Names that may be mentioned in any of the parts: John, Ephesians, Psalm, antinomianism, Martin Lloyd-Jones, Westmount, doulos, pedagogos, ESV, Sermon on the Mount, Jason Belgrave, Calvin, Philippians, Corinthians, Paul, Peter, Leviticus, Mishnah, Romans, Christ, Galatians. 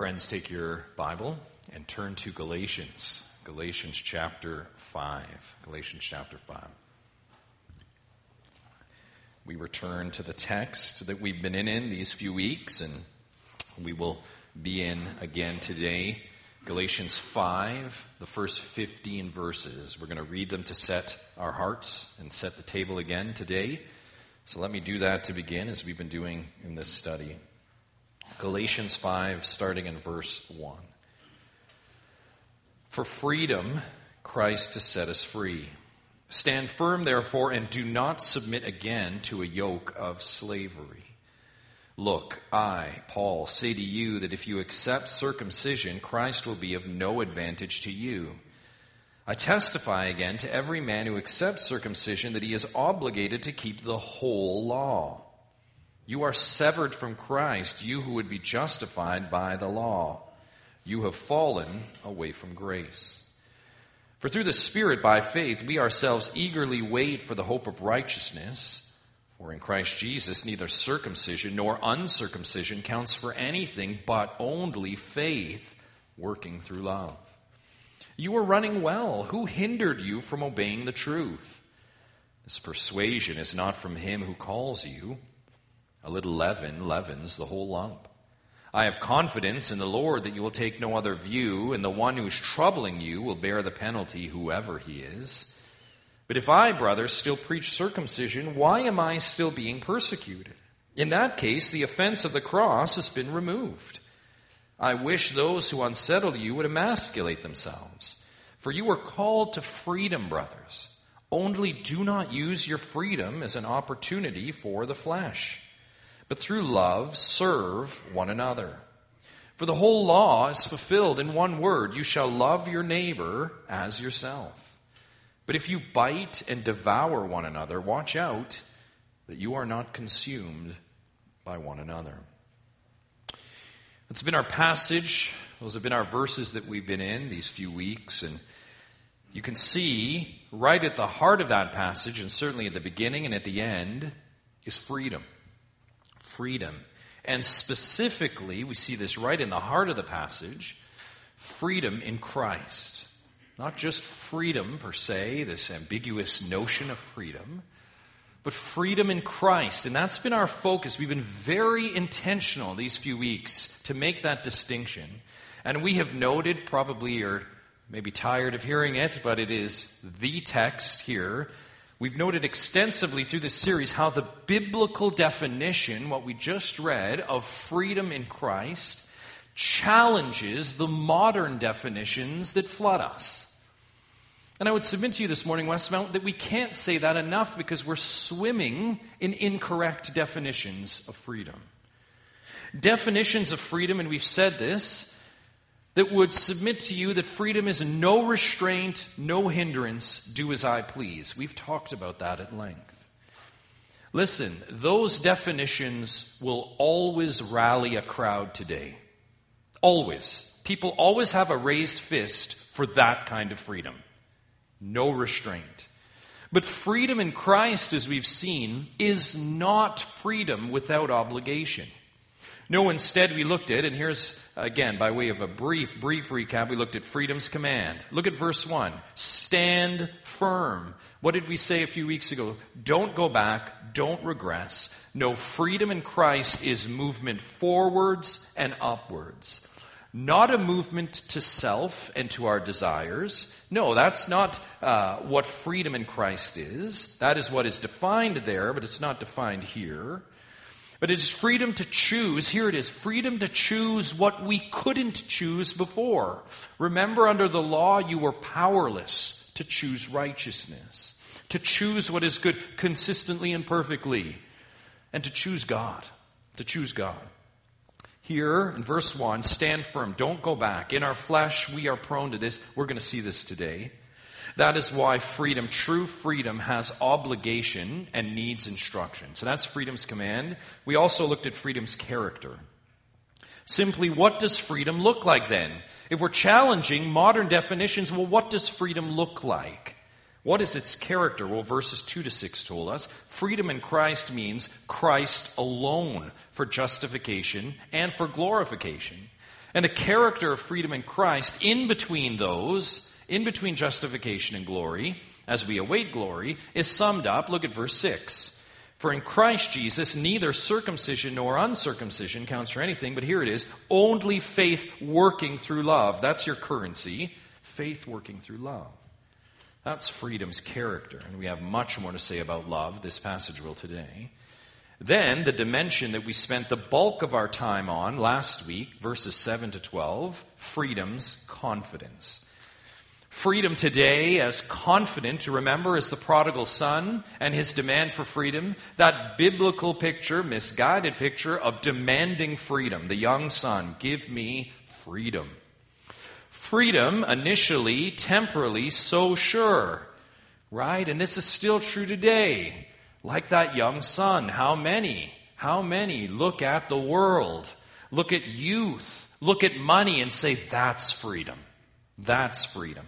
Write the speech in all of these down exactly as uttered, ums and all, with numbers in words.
Friends, take your Bible and turn to Galatians, Galatians chapter five, Galatians chapter five. We return to the text that we've been in, in these few weeks, and we will be in again today, Galatians five, the first fifteen verses. We're going to read them to set our hearts and set the table again today. So let me do that to begin, as we've been doing in this study. Galatians five, starting in verse one. For freedom, Christ has set us free. Stand firm, therefore, and do not submit again to a yoke of slavery. Look, I, Paul, say to you that if you accept circumcision, Christ will be of no advantage to you. I testify again to every man who accepts circumcision that he is obligated to keep the whole law. You are severed from Christ, you who would be justified by the law. You have fallen away from grace. For through the Spirit, by faith, we ourselves eagerly wait for the hope of righteousness. For in Christ Jesus, neither circumcision nor uncircumcision counts for anything, but only faith working through love. You were running well. Who hindered you from obeying the truth? This persuasion is not from him who calls you. A little leaven leavens the whole lump. I have confidence in the Lord that you will take no other view, and the one who is troubling you will bear the penalty, whoever he is. But if I, brothers, still preach circumcision, why am I still being persecuted? In that case, the offense of the cross has been removed. I wish those who unsettle you would emasculate themselves. For you were called to freedom, brothers. Only do not use your freedom as an opportunity for the flesh, but through love serve one another. For the whole law is fulfilled in one word: you shall love your neighbor as yourself. But if you bite and devour one another, watch out that you are not consumed by one another. That's been our passage. Those have been our verses that we've been in these few weeks. And you can see right at the heart of that passage, and certainly at the beginning and at the end, is freedom. Freedom. And specifically, we see this right in the heart of the passage, freedom in Christ. Not just freedom per se, this ambiguous notion of freedom, but freedom in Christ. And that's been our focus. We've been very intentional these few weeks to make that distinction. And we have noted, probably you're maybe tired of hearing it, but it is the text here. We've noted extensively through this series how the biblical definition, what we just read, of freedom in Christ challenges the modern definitions that flood us. And I would submit to you this morning, Westmount, that we can't say that enough, because we're swimming in incorrect definitions of freedom. Definitions of freedom, and we've said this, that would submit to you that freedom is no restraint, no hindrance, do as I please. We've talked about that at length. Listen, those definitions will always rally a crowd today. Always. People always have a raised fist for that kind of freedom. No restraint. But freedom in Christ, as we've seen, is not freedom without obligation. No, instead we looked at, and here's, again, by way of a brief, brief recap, we looked at freedom's command. Look at verse one. Stand firm. What did we say a few weeks ago? Don't go back. Don't regress. No, freedom in Christ is movement forwards and upwards. Not a movement to self and to our desires. No, that's not uh, what freedom in Christ is. That is what is defined there, but it's not defined here. But it is freedom to choose. Here it is, freedom to choose what we couldn't choose before. Remember, under the law, you were powerless to choose righteousness, to choose what is good consistently and perfectly, and to choose God, to choose God. Here in verse one, stand firm, don't go back. In our flesh, we are prone to this. We're going to see this today. That is why freedom, true freedom, has obligation and needs instruction. So that's freedom's command. We also looked at freedom's character. Simply, what does freedom look like then? If we're challenging modern definitions, well, what does freedom look like? What is its character? Well, verses two to six told us freedom in Christ means Christ alone for justification and for glorification. and a character of freedom in Christ in between those, in between justification and glory, as we await glory, is summed up. Look at verse six. For in Christ Jesus, neither circumcision nor uncircumcision counts for anything, but here it is, only faith working through love. That's your currency, faith working through love. That's freedom's character, and we have much more to say about love. This passage will today. Then, the dimension that we spent the bulk of our time on last week, verses seven to twelve, freedom's confidence. Freedom today, as confident to remember as the prodigal son and his demand for freedom, that biblical picture, misguided picture of demanding freedom. The young son, give me freedom. Freedom, initially, temporally, so sure, right? And this is still true today. Like that young son, how many, how many look at the world, look at youth, look at money and say, that's freedom, that's freedom.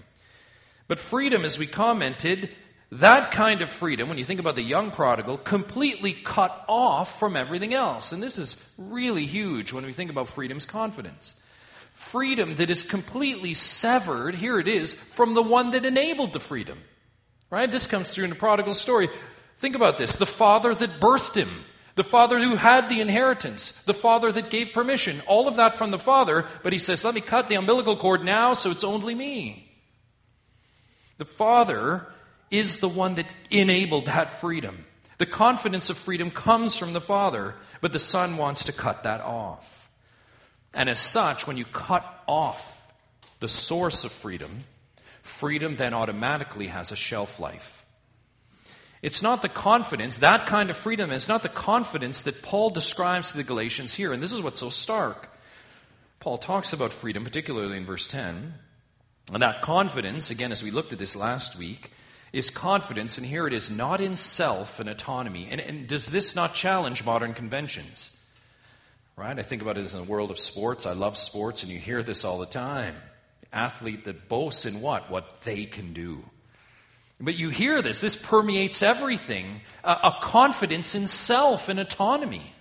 But freedom, as we commented, that kind of freedom, when you think about the young prodigal, completely cut off from everything else. And this is really huge when we think about freedom's confidence. Freedom that is completely severed, here it is, from the one that enabled the freedom. Right? This comes through in the prodigal story. Think about this. The father that birthed him, the father who had the inheritance, the father that gave permission, all of that from the father, but he says, let me cut the umbilical cord now so it's only me. The Father is the one that enabled that freedom. The confidence of freedom comes from the Father, but the Son wants to cut that off. And as such, when you cut off the source of freedom, freedom then automatically has a shelf life. It's not the confidence, that kind of freedom, it's not the confidence that Paul describes to the Galatians here. And this is what's so stark. Paul talks about freedom, particularly in verse ten. And that confidence, again, as we looked at this last week, is confidence, and here it is, not in self and autonomy. And, and does this not challenge modern conventions? Right? I think about it as in the world of sports. I love sports, and you hear this all the time. The athlete that boasts in what? What they can do. But you hear this. This permeates everything. A, a confidence in self and autonomy.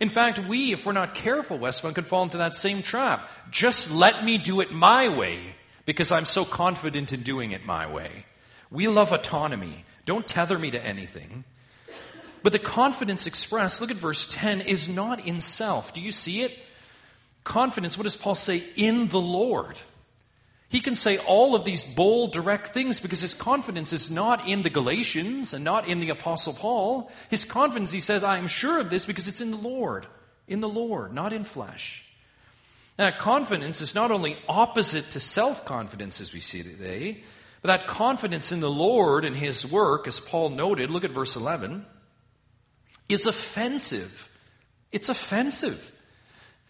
In fact, we, if we're not careful, Westmount, can fall into that same trap. Just let me do it my way. Because I'm so confident in doing it my way. We love autonomy. Don't tether me to anything. But the confidence expressed, look at verse ten, is not in self. Do you see it? Confidence, what does Paul say? In the Lord. He can say all of these bold, direct things because his confidence is not in the Galatians and not in the Apostle Paul. His confidence, he says, I am sure of this because it's in the Lord. In the Lord, not in flesh. Now, confidence is not only opposite to self-confidence as we see today, but that confidence in the Lord and His work, as Paul noted, look at verse eleven, is offensive. It's offensive.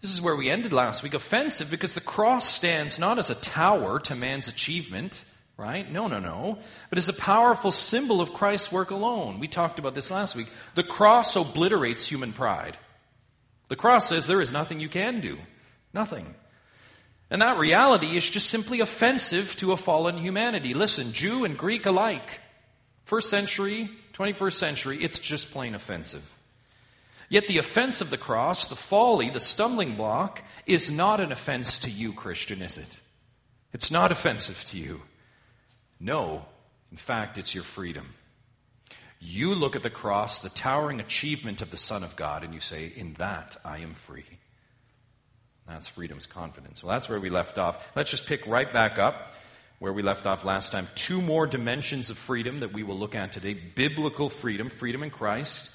This is where we ended last week. Offensive because the cross stands not as a tower to man's achievement, right? No, no, no. But as a powerful symbol of Christ's work alone. We talked about this last week. The cross obliterates human pride. The cross says there is nothing you can do. Nothing. And that reality is just simply offensive to a fallen humanity. Listen, Jew and Greek alike, first century, twenty-first century, it's just plain offensive. Yet the offense of the cross, the folly, the stumbling block, is not an offense to you, Christian, is it? It's not offensive to you. No, in fact, it's your freedom. You look at the cross, the towering achievement of the Son of God, and you say, in that I am free. That's freedom's confidence. Well, that's where we left off. Let's just pick right back up where we left off last time. Two more dimensions of freedom that we will look at today. Biblical freedom, freedom in Christ.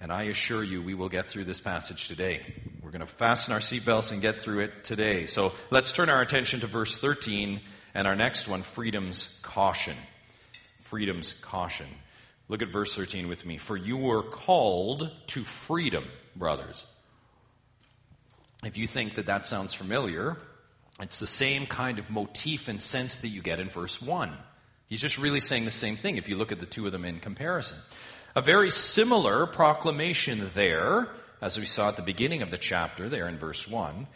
And I assure you, we will get through this passage today. We're going to fasten our seatbelts and get through it today. So let's turn our attention to verse thirteen and our next one, freedom's caution. Freedom's caution. Look at verse thirteen with me. For you were called to freedom, brothers. If you think that that sounds familiar, it's the same kind of motif and sense that you get in verse one. He's just really saying the same thing if you look at the two of them in comparison. A very similar proclamation there, as we saw at the beginning of the chapter there in verse one.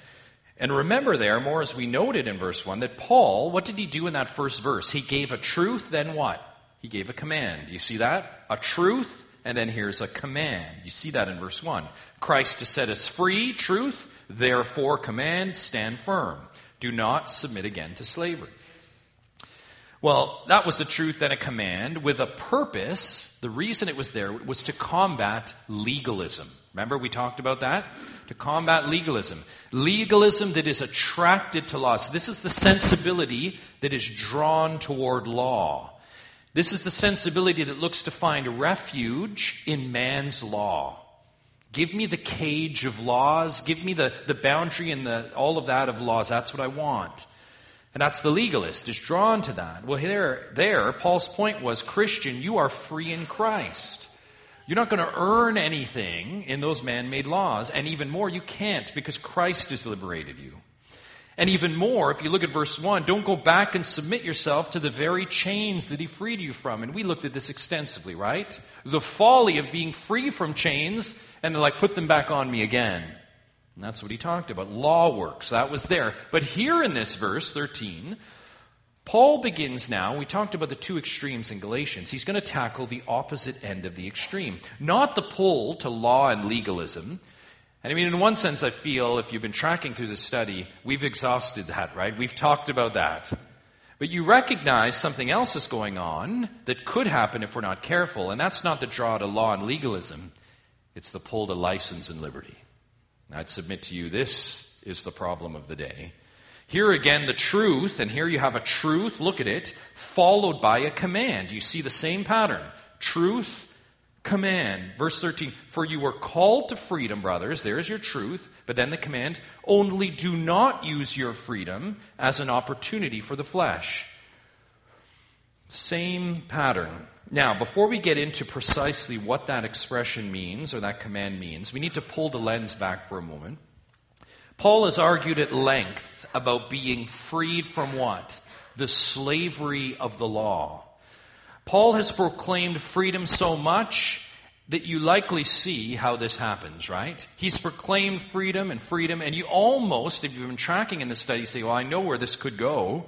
And remember there, more as we noted in verse one, that Paul, what did he do in that first verse? He gave a truth, then what? He gave a command. You see that? A truth, and then here's a command. You see that in verse one. Christ has set us free, truth. therefore commands, stand firm. Do not submit again to slavery. Well, that was the truth and a command with a purpose. The reason it was there was to combat legalism. Remember we talked about that? To combat legalism. Legalism that is attracted to law. So this is the sensibility that is drawn toward law. This is the sensibility that looks to find refuge in man's law. Give me the cage of laws. Give me the, the boundary and the, all of that of laws. That's what I want. And that's the legalist, is drawn to that. Well, there, there, Paul's point was, Christian, you are free in Christ. You're not going to earn anything in those man-made laws. And even more, you can't, because Christ has liberated you. And even more, if you look at verse one, don't go back and submit yourself to the very chains that he freed you from. And we looked at this extensively, right? The folly of being free from chains and like, put them back on me again. And that's what he talked about. Law works. That was there. But here in this verse, thirteen, Paul begins now. We talked about the two extremes in Galatians. He's going to tackle the opposite end of the extreme. Not the pull to law and legalism. And I mean, in one sense, I feel, if you've been tracking through this study, we've exhausted that, right? We've talked about that. But you recognize something else is going on that could happen if we're not careful. And that's not the draw to law and legalism. It's the pull to license and liberty. I'd submit to you, this is the problem of the day. Here again, the truth, and here you have a truth, look at it, followed by a command. You see the same pattern. Truth, command. Verse thirteen, for you were called to freedom, brothers. There's your truth. But then the command, only do not use your freedom as an opportunity for the flesh. Same pattern. Now, before we get into precisely what that expression means or that command means, we need to pull the lens back for a moment. Paul has argued at length about being freed from what? The slavery of the law. Paul has proclaimed freedom so much that you likely see how this happens, right? He's proclaimed freedom and freedom, and you almost, if you've been tracking in the study, say, well, I know where this could go.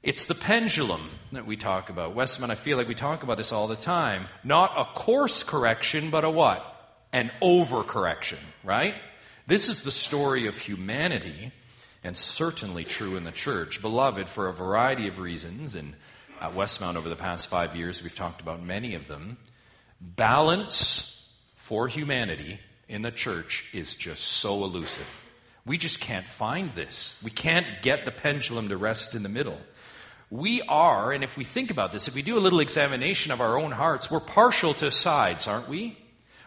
It's the pendulum that we talk about. Westmount, I feel like we talk about this all the time. Not a course correction, but a what? An overcorrection, right? This is the story of humanity, and certainly true in the church. Beloved, for a variety of reasons, and at Westmount over the past five years, we've talked about many of them. Balance for humanity in the church is just so elusive. We just can't find this. We can't get the pendulum to rest in the middle. We are, and if we think about this, if we do a little examination of our own hearts, we're partial to sides, aren't we?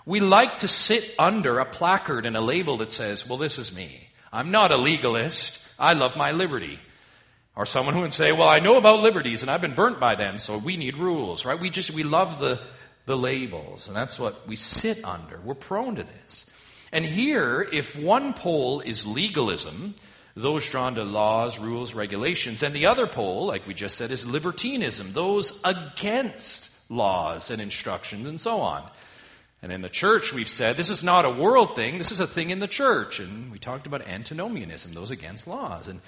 We like to sit under a placard and a label that says, well, this is me. I'm not a legalist. I love my liberty. Or someone who would say, well, I know about liberties, and I've been burnt by them, so we need rules, right? We just, we love the, the labels, and that's what we sit under. We're prone to this. And here, if one pole is legalism, those drawn to laws, rules, regulations. And the other pole, like we just said, is libertinism, those against laws and instructions and so on. And in the church, we've said, this is not a world thing, this is a thing in the church. And we talked about antinomianism, those against laws. And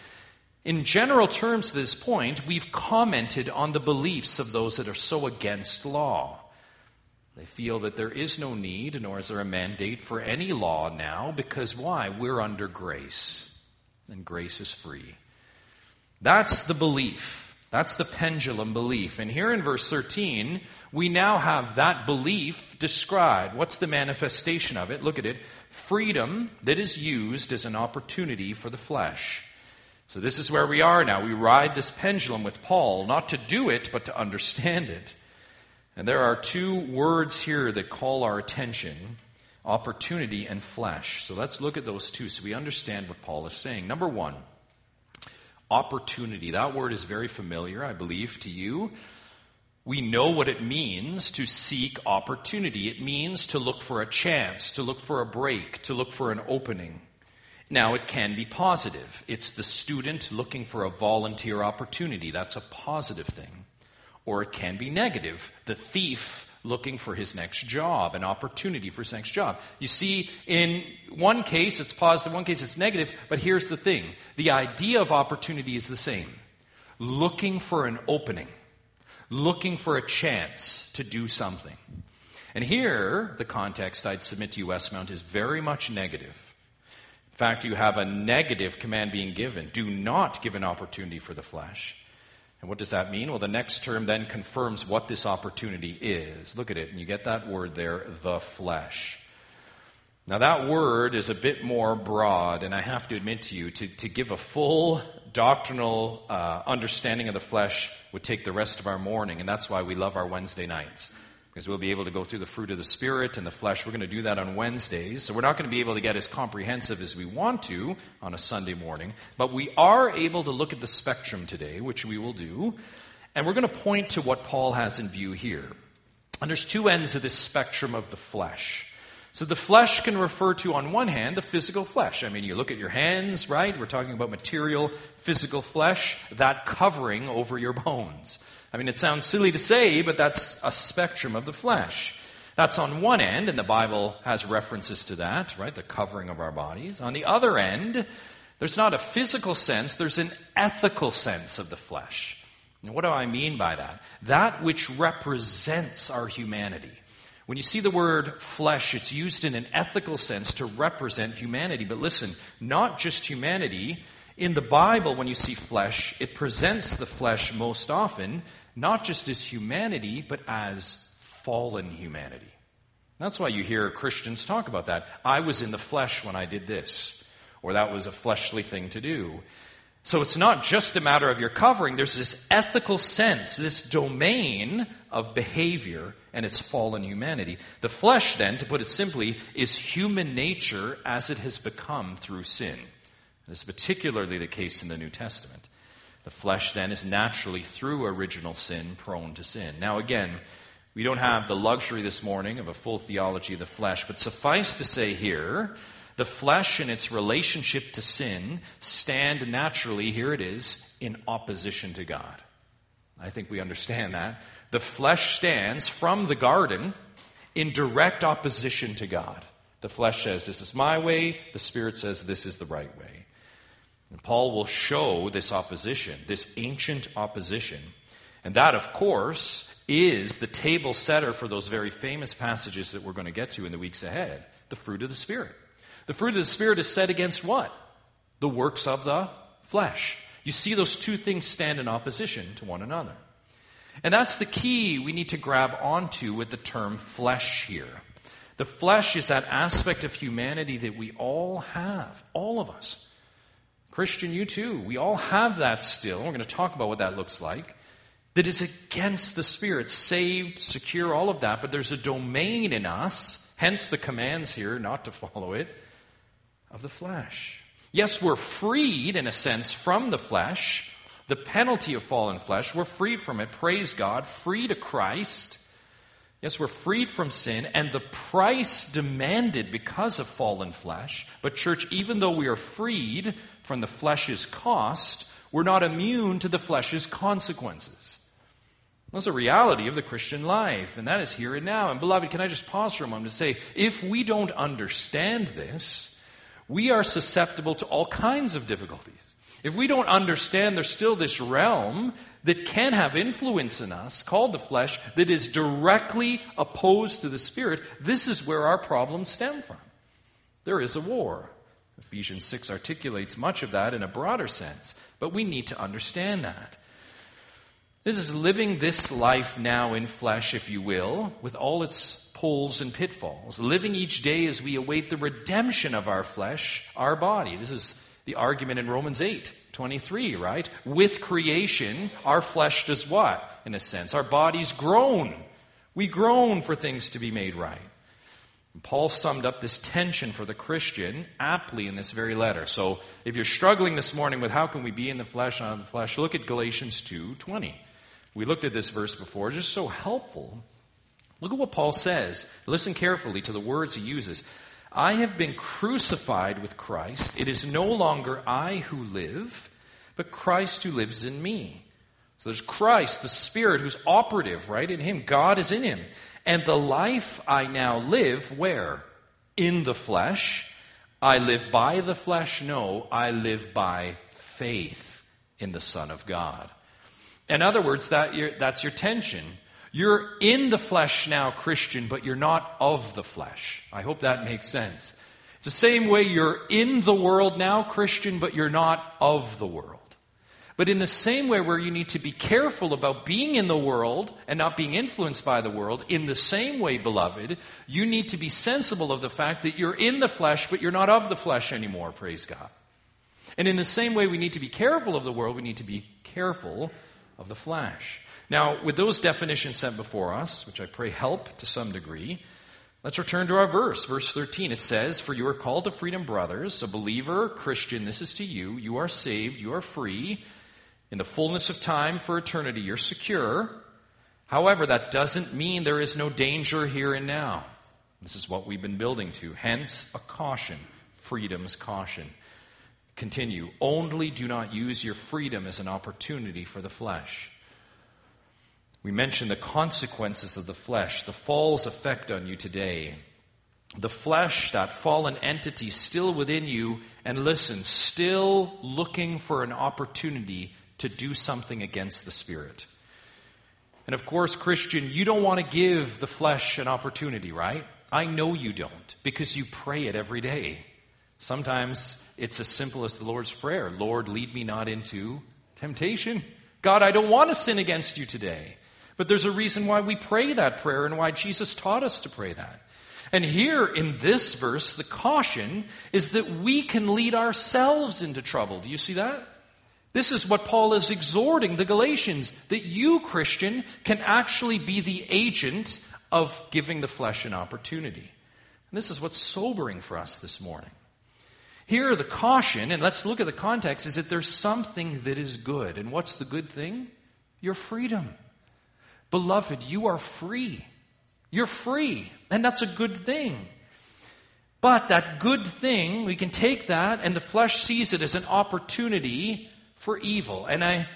in general terms to this point, we've commented on the beliefs of those that are so against law. They feel that there is no need, nor is there a mandate for any law now, because why? We're under grace. And grace is free. That's the belief. That's the pendulum belief. And here in verse thirteen, we now have that belief described. What's the manifestation of it? Look at it. Freedom that is used as an opportunity for the flesh. So this is where we are now. We ride this pendulum with Paul, not to do it, but to understand it. And there are two words here that call our attention, opportunity and flesh. So let's look at those two so we understand what Paul is saying. Number one, opportunity. That word is very familiar, I believe, to you. We know what it means to seek opportunity. It means to look for a chance, to look for a break, to look for an opening. Now, it can be positive. It's the student looking for a volunteer opportunity. That's a positive thing. Or it can be negative, the thief looking for his next job, an opportunity for his next job. You see, in one case it's positive, one case it's negative, but here's the thing. The idea of opportunity is the same. Looking for an opening, looking for a chance to do something. And here, the context I'd submit to you, Westmount, is very much negative. In fact, you have a negative command being given. Do not give an opportunity for the flesh. And what does that mean? Well, the next term then confirms what this opportunity is. Look at it, and you get that word there, the flesh. Now, that word is a bit more broad, and I have to admit to you, to, to give a full doctrinal uh, understanding of the flesh would take the rest of our morning, and that's why we love our Wednesday nights, because we'll be able to go through the fruit of the Spirit and the flesh. We're going to do that on Wednesdays, so we're not going to be able to get as comprehensive as we want to on a Sunday morning, but we are able to look at the spectrum today, which we will do, and we're going to point to what Paul has in view here. And there's two ends of this spectrum of the flesh. So the flesh can refer to, on one hand, the physical flesh. I mean, you look at your hands, right? We're talking about material, physical flesh, that covering over your bones. I mean, it sounds silly to say, but that's a spectrum of the flesh. That's on one end, and the Bible has references to that, right? The covering of our bodies. On the other end, there's not a physical sense, there's an ethical sense of the flesh. Now, what do I mean by that? That which represents our humanity. When you see the word flesh, it's used in an ethical sense to represent humanity. But listen, not just humanity. In the Bible, when you see flesh, it presents the flesh most often, not just as humanity, but as fallen humanity. That's why you hear Christians talk about that. I was in the flesh when I did this, or that was a fleshly thing to do. So it's not just a matter of your covering. There's this ethical sense, this domain of behavior and its fallen humanity. The flesh, then, to put it simply, is human nature as it has become through sin. This is particularly the case in the New Testament. The flesh, then, is naturally, through original sin, prone to sin. Now, again, we don't have the luxury this morning of a full theology of the flesh, but suffice to say here, the flesh and its relationship to sin stand naturally, here it is, in opposition to God. I think we understand that. The flesh stands from the garden in direct opposition to God. The flesh says, this is my way. The Spirit says, this is the right way. And Paul will show this opposition, this ancient opposition. And that, of course, is the table setter for those very famous passages that we're going to get to in the weeks ahead, the fruit of the Spirit. The fruit of the Spirit is set against what? The works of the flesh. You see those two things stand in opposition to one another. And that's the key we need to grab onto with the term flesh here. The flesh is that aspect of humanity that we all have, all of us. Christian, you too, we all have that still. We're going to talk about what that looks like. That is against the Spirit, saved, secure, all of that. But there's a domain in us, hence the commands here not to follow it, of the flesh. Yes, we're freed, in a sense, from the flesh, the penalty of fallen flesh. We're freed from it, praise God, free to Christ. Yes, we're freed from sin and the price demanded because of fallen flesh. But church, even though we are freed from the flesh's cost, we're not immune to the flesh's consequences. That's a reality of the Christian life, and that is here and now. And beloved, can I just pause for a moment to say, if we don't understand this, we are susceptible to all kinds of difficulties. If we don't understand there's still this realm that can have influence in us, called the flesh, that is directly opposed to the Spirit, this is where our problems stem from. There is a war. Ephesians six articulates much of that in a broader sense, but we need to understand that. This is living this life now in flesh, if you will, with all its pulls and pitfalls, living each day as we await the redemption of our flesh, our body. This is the argument in Romans eight twenty-three, right? With creation, our flesh does what? In a sense, our bodies groan. We groan for things to be made right. And Paul summed up this tension for the Christian aptly in this very letter. So if you're struggling this morning with how can we be in the flesh, not in the flesh, look at Galatians two twenty. We looked at this verse before, just so helpful. Look at what Paul says. Listen carefully to the words he uses. I have been crucified with Christ. It is no longer I who live, but Christ who lives in me. So there's Christ, the Spirit, who's operative, right, in him. God is in him. And the life I now live, where? In the flesh. I live by the flesh? No, I live by faith in the Son of God. In other words, that your, that's your tension. You're in the flesh now, Christian, but you're not of the flesh. I hope that makes sense. It's the same way you're in the world now, Christian, but you're not of the world. But in the same way where you need to be careful about being in the world and not being influenced by the world, in the same way, beloved, you need to be sensible of the fact that you're in the flesh, but you're not of the flesh anymore, praise God. And in the same way we need to be careful of the world, we need to be careful of the flesh. Now, with those definitions set before us, which I pray help to some degree, let's return to our verse. Verse thirteen, it says, "For you are called to freedom, brothers." A believer, Christian, this is to you. You are saved, you are free. In the fullness of time for eternity, you're secure. However, that doesn't mean there is no danger here and now. This is what we've been building to. Hence, a caution. Freedom's caution. Continue. Only do not use your freedom as an opportunity for the flesh. We mentioned the consequences of the flesh, the fall's effect on you today. The flesh, that fallen entity still within you, and listen, still looking for an opportunity to do something against the Spirit. And of course, Christian, you don't want to give the flesh an opportunity, right? I know you don't, because you pray it every day. Sometimes it's as simple as the Lord's Prayer. Lord, lead me not into temptation. God, I don't want to sin against you today. But there's a reason why we pray that prayer and why Jesus taught us to pray that. And here in this verse, the caution is that we can lead ourselves into trouble. Do you see that? This is what Paul is exhorting the Galatians, that you, Christian, can actually be the agent of giving the flesh an opportunity. And this is what's sobering for us this morning. Here, the caution, and let's look at the context, is that there's something that is good. And what's the good thing? Your freedom. Beloved, you are free. You're free, and that's a good thing. But that good thing, we can take that, and the flesh sees it as an opportunity for evil. And I,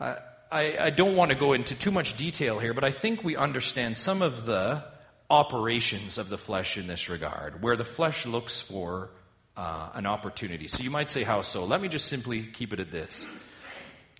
I, I don't want to go into too much detail here, but I think we understand some of the operations of the flesh in this regard, where the flesh looks for uh, an opportunity. So you might say, how so? Let me just simply keep it at this.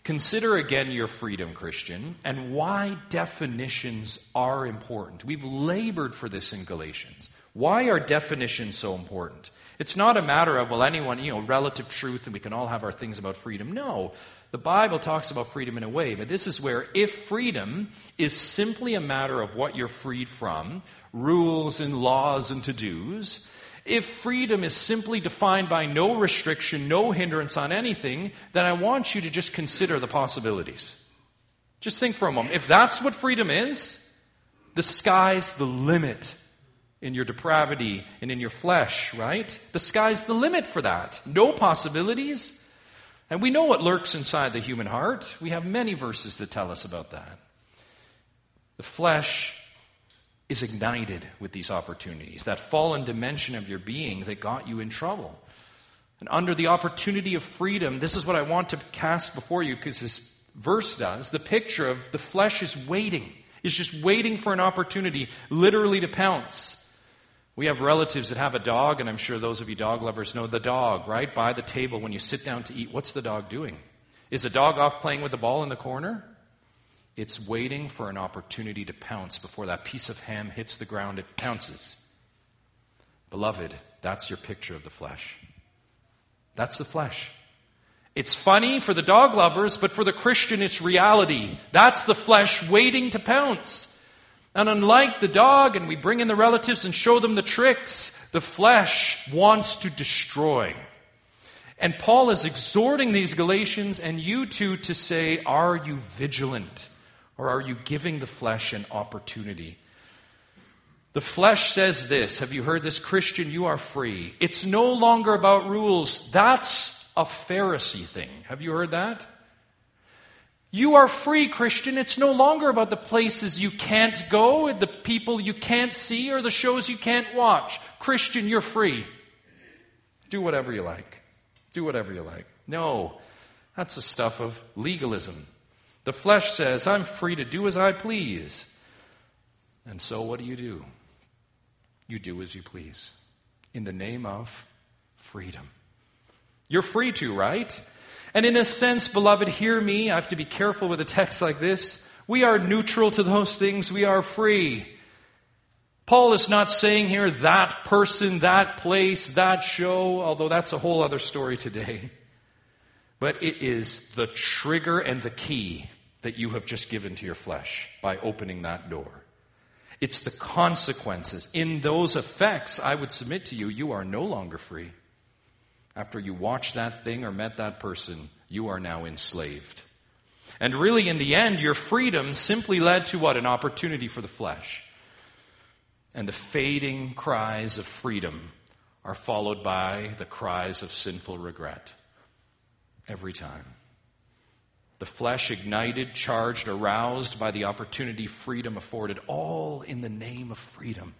Consider again your freedom, Christian, and why definitions are important. We've labored for this in Galatians. Why are definitions so important? It's not a matter of, well, anyone, you know, relative truth, and we can all have our things about freedom. No, the Bible talks about freedom in a way, but this is where if freedom is simply a matter of what you're freed from, rules and laws and to-dos, if freedom is simply defined by no restriction, no hindrance on anything, then I want you to just consider the possibilities. Just think for a moment. If that's what freedom is, the sky's the limit in your depravity and in your flesh, right? The sky's the limit for that. No possibilities. And we know what lurks inside the human heart. We have many verses that tell us about that. The flesh is ignited with these opportunities, that fallen dimension of your being that got you in trouble. And under the opportunity of freedom, this is what I want to cast before you, because this verse does, the picture of the flesh is waiting, is just waiting for an opportunity literally to pounce. We have relatives that have a dog, and I'm sure those of you dog lovers know the dog, right? By the table when you sit down to eat, what's the dog doing? Is the dog off playing with the ball in the corner? It's waiting for an opportunity to pounce. Before that piece of ham hits the ground, it pounces. Beloved, that's your picture of the flesh. That's the flesh. It's funny for the dog lovers, but for the Christian, it's reality. That's the flesh waiting to pounce. And unlike the dog, and we bring in the relatives and show them the tricks, the flesh wants to destroy. And Paul is exhorting these Galatians and you too to say, are you vigilant? Or are you giving the flesh an opportunity? The flesh says this, have you heard this? Christian, you are free. It's no longer about rules. That's a Pharisee thing. Have you heard that? You are free, Christian. It's no longer about the places you can't go, the people you can't see, or the shows you can't watch. Christian, you're free. Do whatever you like. Do whatever you like. No, that's the stuff of legalism. The flesh says, I'm free to do as I please. And so what do you do? You do as you please in the name of freedom. You're free to, right? And in a sense, beloved, hear me. I have to be careful with a text like this. We are neutral to those things. We are free. Paul is not saying here that person, that place, that show, although that's a whole other story today. But it is the trigger and the key that you have just given to your flesh by opening that door. It's the consequences. In those effects, I would submit to you, you are no longer free. After you watched that thing or met that person, you are now enslaved. And really, in the end, your freedom simply led to what? An opportunity for the flesh. And the fading cries of freedom are followed by the cries of sinful regret. Every time. The flesh ignited, charged, aroused by the opportunity freedom afforded, all in the name of freedom.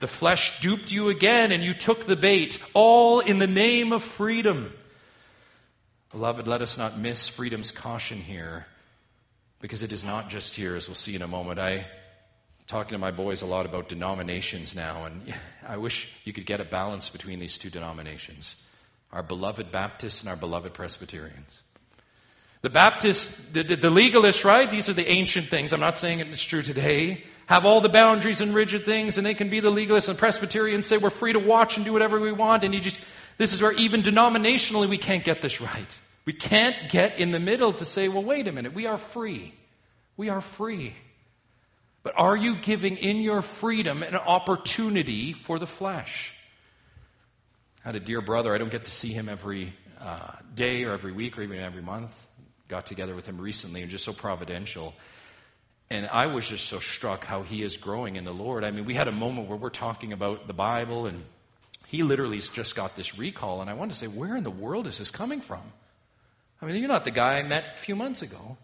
The flesh duped you again and you took the bait, all in the name of freedom. Beloved, let us not miss freedom's caution here, because it is not just here, as we'll see in a moment. I'm talking to my boys a lot about denominations now, and I wish you could get a balance between these two denominations, our beloved Baptists and our beloved Presbyterians. The Baptists, the, the, the legalists, right? These are the ancient things. I'm not saying it's true today. Have all the boundaries and rigid things, and they can be the legalists. And Presbyterians say we're free to watch and do whatever we want. And you just, this is where even denominationally we can't get this right. We can't get in the middle to say, well, wait a minute, we are free. We are free. But are you giving in your freedom an opportunity for the flesh? I had a dear brother. I don't get to see him every uh, day or every week or even every month. Got together with him recently, and just so providential. And I was just so struck how he is growing in the Lord. I mean, we had a moment where we're talking about the Bible, and he literally just got this recall. And I wanted to say, where in the world is this coming from? I mean, you're not the guy I met a few months ago.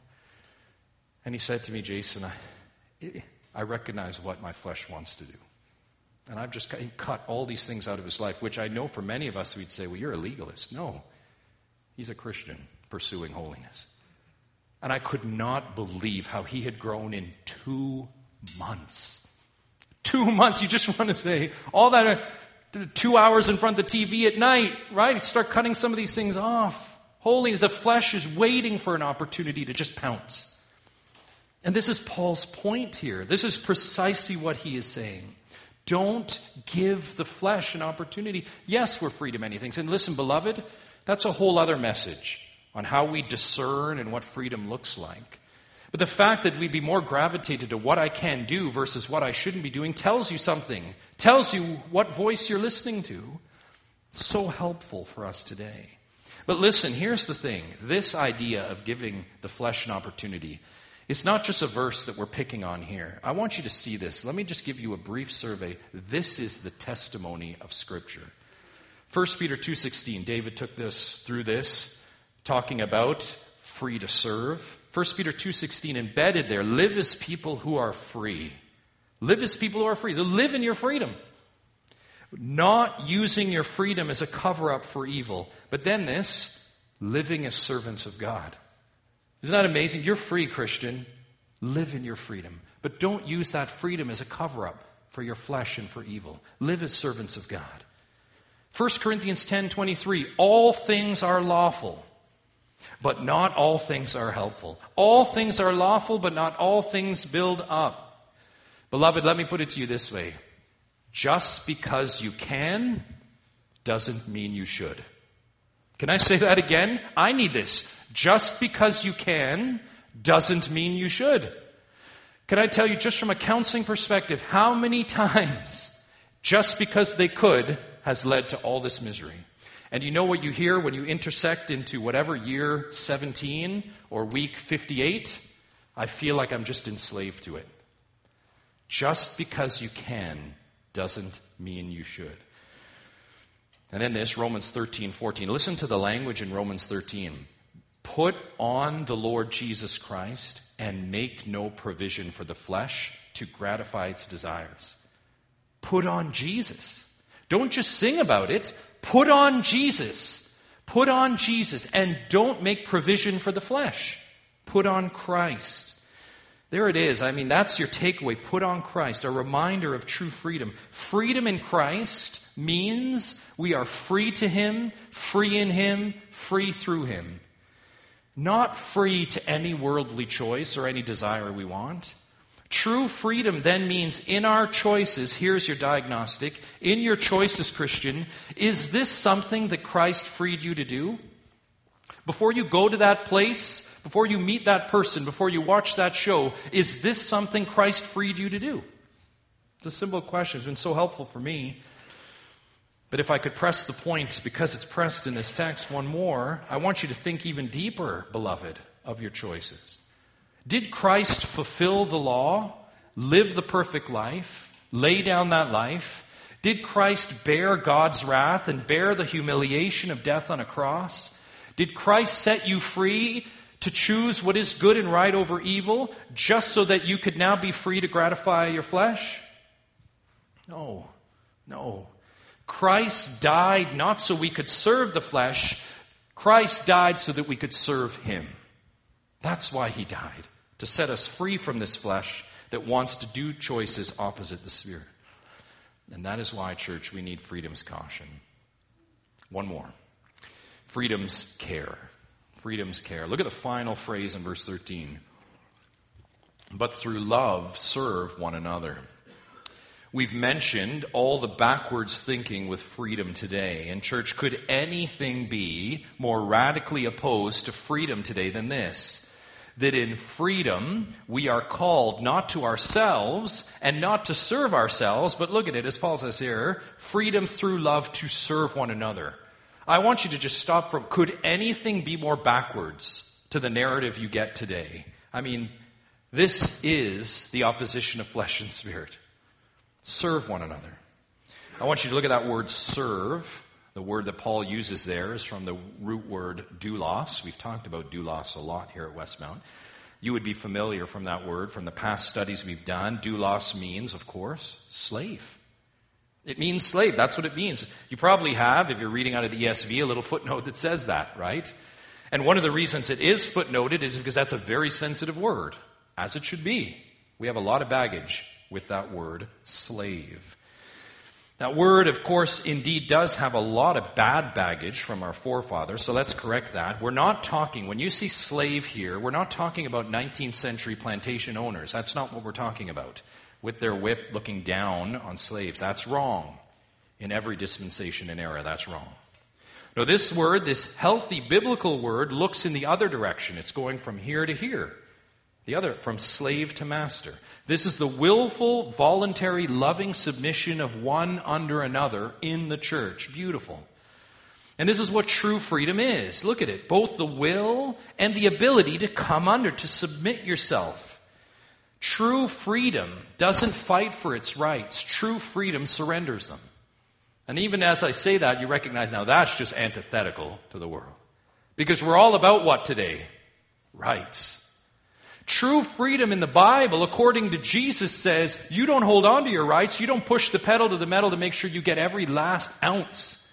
And he said to me, Jason, I, I recognize what my flesh wants to do. And I've just cut, he cut all these things out of his life, which I know for many of us, we'd say, well, you're a legalist. No, he's a Christian pursuing holiness. And I could not believe how he had grown in two months. Two months, you just want to say, all that, uh, two hours in front of the T V at night, right? Start cutting some of these things off. Holiness, the flesh is waiting for an opportunity to just pounce. And this is Paul's point here. This is precisely what he is saying. Don't give the flesh an opportunity. Yes, we're free to many things. And listen, beloved, that's a whole other message on how we discern and what freedom looks like. But the fact that we'd be more gravitated to what I can do versus what I shouldn't be doing tells you something, tells you what voice you're listening to. It's so helpful for us today. But listen, here's the thing. This idea of giving the flesh an opportunity, it's not just a verse that we're picking on here. I want you to see this. Let me just give you a brief survey. This is the testimony of Scripture. First Peter two sixteen, David took this through this, talking about free to serve. First Peter two sixteen, embedded there, live as people who are free. Live as people who are free. Live in your freedom. Not using your freedom as a cover-up for evil. But then this, living as servants of God. Isn't that amazing? You're free, Christian. Live in your freedom. But don't use that freedom as a cover-up for your flesh and for evil. Live as servants of God. First Corinthians ten twenty-three, all things are lawful, but not all things are helpful. All things are lawful, but not all things build up. Beloved, let me put it to you this way. Just because you can doesn't mean you should. Can I say that again? I need this. Just because you can doesn't mean you should. Can I tell you, just from a counseling perspective, how many times just because they could has led to all this misery? And you know what you hear when you intersect into whatever year seventeen or week fifty-eight? I feel like I'm just enslaved to it. Just because you can doesn't mean you should. And then this, Romans thirteen fourteen. Listen to the language in Romans thirteen. Put on the Lord Jesus Christ and make no provision for the flesh to gratify its desires. Put on Jesus. Don't just sing about it. Put on Jesus. Put on Jesus and don't make provision for the flesh. Put on Christ. There it is. I mean, that's your takeaway. Put on Christ, a reminder of true freedom. Freedom in Christ means we are free to Him, free in Him, free through Him. Not free to any worldly choice or any desire we want. True freedom then means in our choices, here's your diagnostic, in your choices, Christian, is this something that Christ freed you to do? Before you go to that place, before you meet that person, before you watch that show, is this something Christ freed you to do? It's a simple question. It's been so helpful for me. But if I could press the point, because it's pressed in this text, one more, I want you to think even deeper, beloved, of your choices. Did Christ fulfill the law, live the perfect life, lay down that life? Did Christ bear God's wrath and bear the humiliation of death on a cross? Did Christ set you free to choose what is good and right over evil just so that you could now be free to gratify your flesh? No, no. Christ died not so we could serve the flesh. Christ died so that we could serve him. That's why he died, to set us free from this flesh that wants to do choices opposite the Spirit. And that is why, church, we need freedom's caution. One more. Freedom's care. Freedom's care. Look at the final phrase in verse thirteen. But through love, serve one another. We've mentioned all the backwards thinking with freedom today. And church, could anything be more radically opposed to freedom today than this? That in freedom, we are called not to ourselves and not to serve ourselves, but look at it, as Paul says here, freedom through love to serve one another. I want you to just stop from, could anything be more backwards to the narrative you get today? I mean, this is the opposition of flesh and spirit. Serve one another. I want you to look at that word serve. The word that Paul uses there is from the root word doulos. We've talked about doulos a lot here at Westmount. You would be familiar from that word, from the past studies we've done. Doulos means, of course, slave. It means slave. That's what it means. You probably have, if you're reading out of the E S V, a little footnote that says that, right? And one of the reasons it is footnoted is because that's a very sensitive word, as it should be. We have a lot of baggage with that word, slave. That word, of course, indeed does have a lot of bad baggage from our forefathers, so let's correct that. We're not talking, when you see slave here, we're not talking about nineteenth century plantation owners. That's not what we're talking about, with their whip looking down on slaves. That's wrong. In every dispensation and era, that's wrong. Now this word, this healthy biblical word, looks in the other direction. It's going from here to here. The other, from slave to master. This is the willful, voluntary, loving submission of one under another in the church. Beautiful. And this is what true freedom is. Look at it. Both the will and the ability to come under, to submit yourself. True freedom doesn't fight for its rights. True freedom surrenders them. And even as I say that, you recognize now that's just antithetical to the world. Because we're all about what today? Rights. True freedom in the Bible, according to Jesus, says you don't hold on to your rights. You don't push the pedal to the metal to make sure you get every last ounce.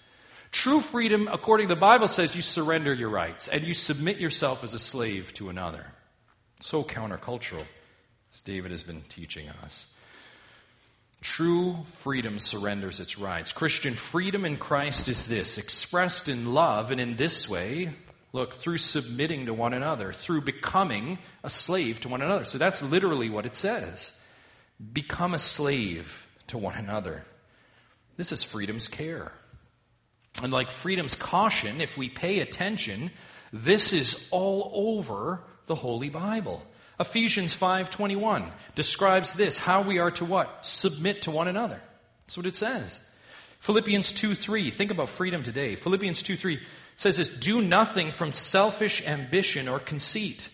True freedom, according to the Bible, says you surrender your rights and you submit yourself as a slave to another. So countercultural, as David has been teaching us. True freedom surrenders its rights. Christian freedom in Christ is this, expressed in love and in this way. Look, through submitting to one another, through becoming a slave to one another. So that's literally what it says. Become a slave to one another. This is freedom's care. And like freedom's caution, if we pay attention, this is all over the Holy Bible. Ephesians five twenty-one describes this, how we are to what? Submit to one another. That's what it says. Philippians two three, think about freedom today. Philippians two three says this, do nothing from selfish ambition or conceit,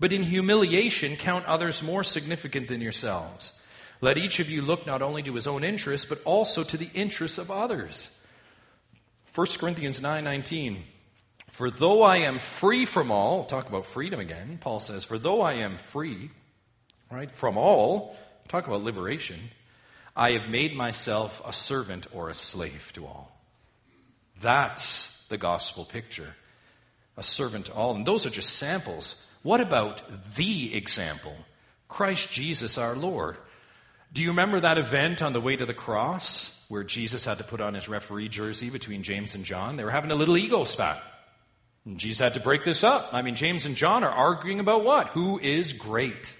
but in humiliation count others more significant than yourselves. Let each of you look not only to his own interests, but also to the interests of others. First Corinthians nine nineteen, for though I am free from all, talk about freedom again, Paul says, for though I am free, right, from all, talk about liberation, I have made myself a servant or a slave to all. That's the gospel picture. A servant to all. And those are just samples. What about the example? Christ Jesus our Lord. Do you remember that event on the way to the cross where Jesus had to put on his referee jersey between James and John? They were having a little ego spat. And Jesus had to break this up. I mean, James and John are arguing about what? Who is great?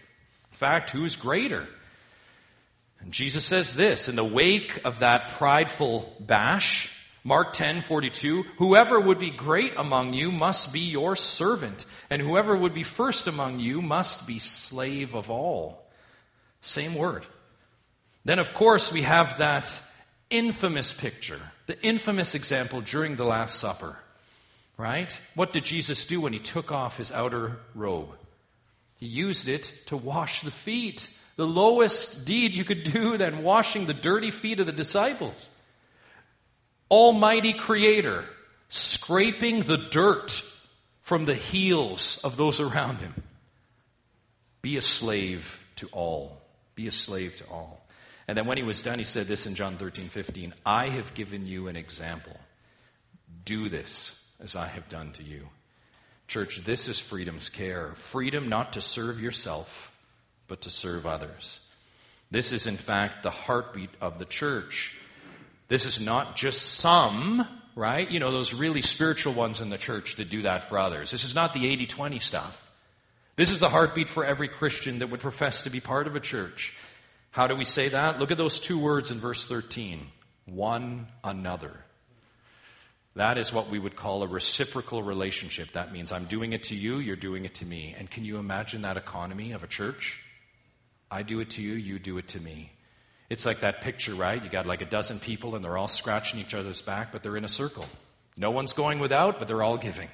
fact, who's greater? And Jesus says this, in the wake of that prideful bash, Mark ten forty-two, whoever would be great among you must be your servant, and whoever would be first among you must be slave of all. Same word. Then, of course, we have that infamous picture, the infamous example during the Last Supper, right? What did Jesus do when he took off his outer robe? He used it to wash the feet. The lowest deed you could do than washing the dirty feet of the disciples. Almighty Creator, scraping the dirt from the heels of those around him. Be a slave to all. Be a slave to all. And then when he was done, he said this in John thirteen fifteen, I have given you an example. Do this as I have done to you. Church, this is freedom's care. Freedom not to serve yourself, but to serve others. This is, in fact, the heartbeat of the church. This is not just some, right? You know, those really spiritual ones in the church that do that for others. This is not the eighty twenty stuff. This is the heartbeat for every Christian that would profess to be part of a church. How do we say that? Look at those two words in verse thirteen. One another. That is what we would call a reciprocal relationship. That means I'm doing it to you, you're doing it to me. And can you imagine that economy of a church? I do it to you, you do it to me. It's like that picture, right? You got like a dozen people and they're all scratching each other's back, but they're in a circle. No one's going without, but they're all giving.